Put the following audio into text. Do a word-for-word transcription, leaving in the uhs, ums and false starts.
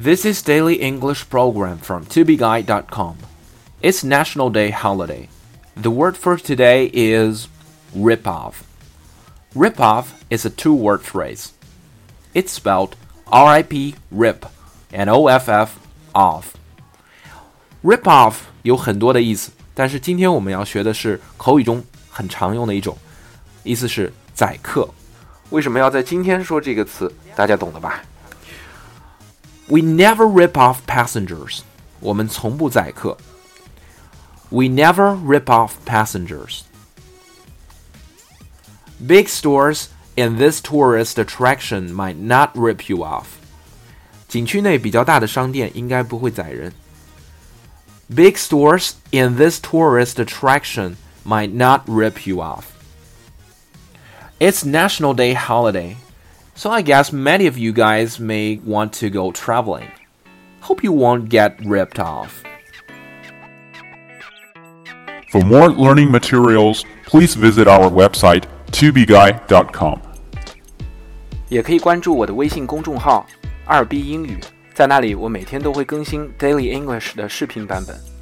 This is Daily English Program from two B guy dot com. It's National Day holiday. The word for today is rip-off. Rip-off is a two-word phrase. It's spelled R I P, rip, and O F F, off. Rip-off 有很多的意思，但是今天我们要学的是口语中很常用的一种，意思是宰客。为什么要在今天说这个词？大家懂了吧？We never rip off passengers. 我们从不宰客。We never rip off passengers. Big stores in this tourist attraction might not rip you off. 景区内比较大的商店应该不会宰人。Big stores in this tourist attraction might not rip you off. It's National Day holiday.So I guess many of you guys may want to go traveling. Hope you won't get ripped off. For more learning materials, please visit our website, two B guy dot com. 也可以关注我的微信公众号 二 B 英语，在那里我每天都会更新 Daily English 的视频版本。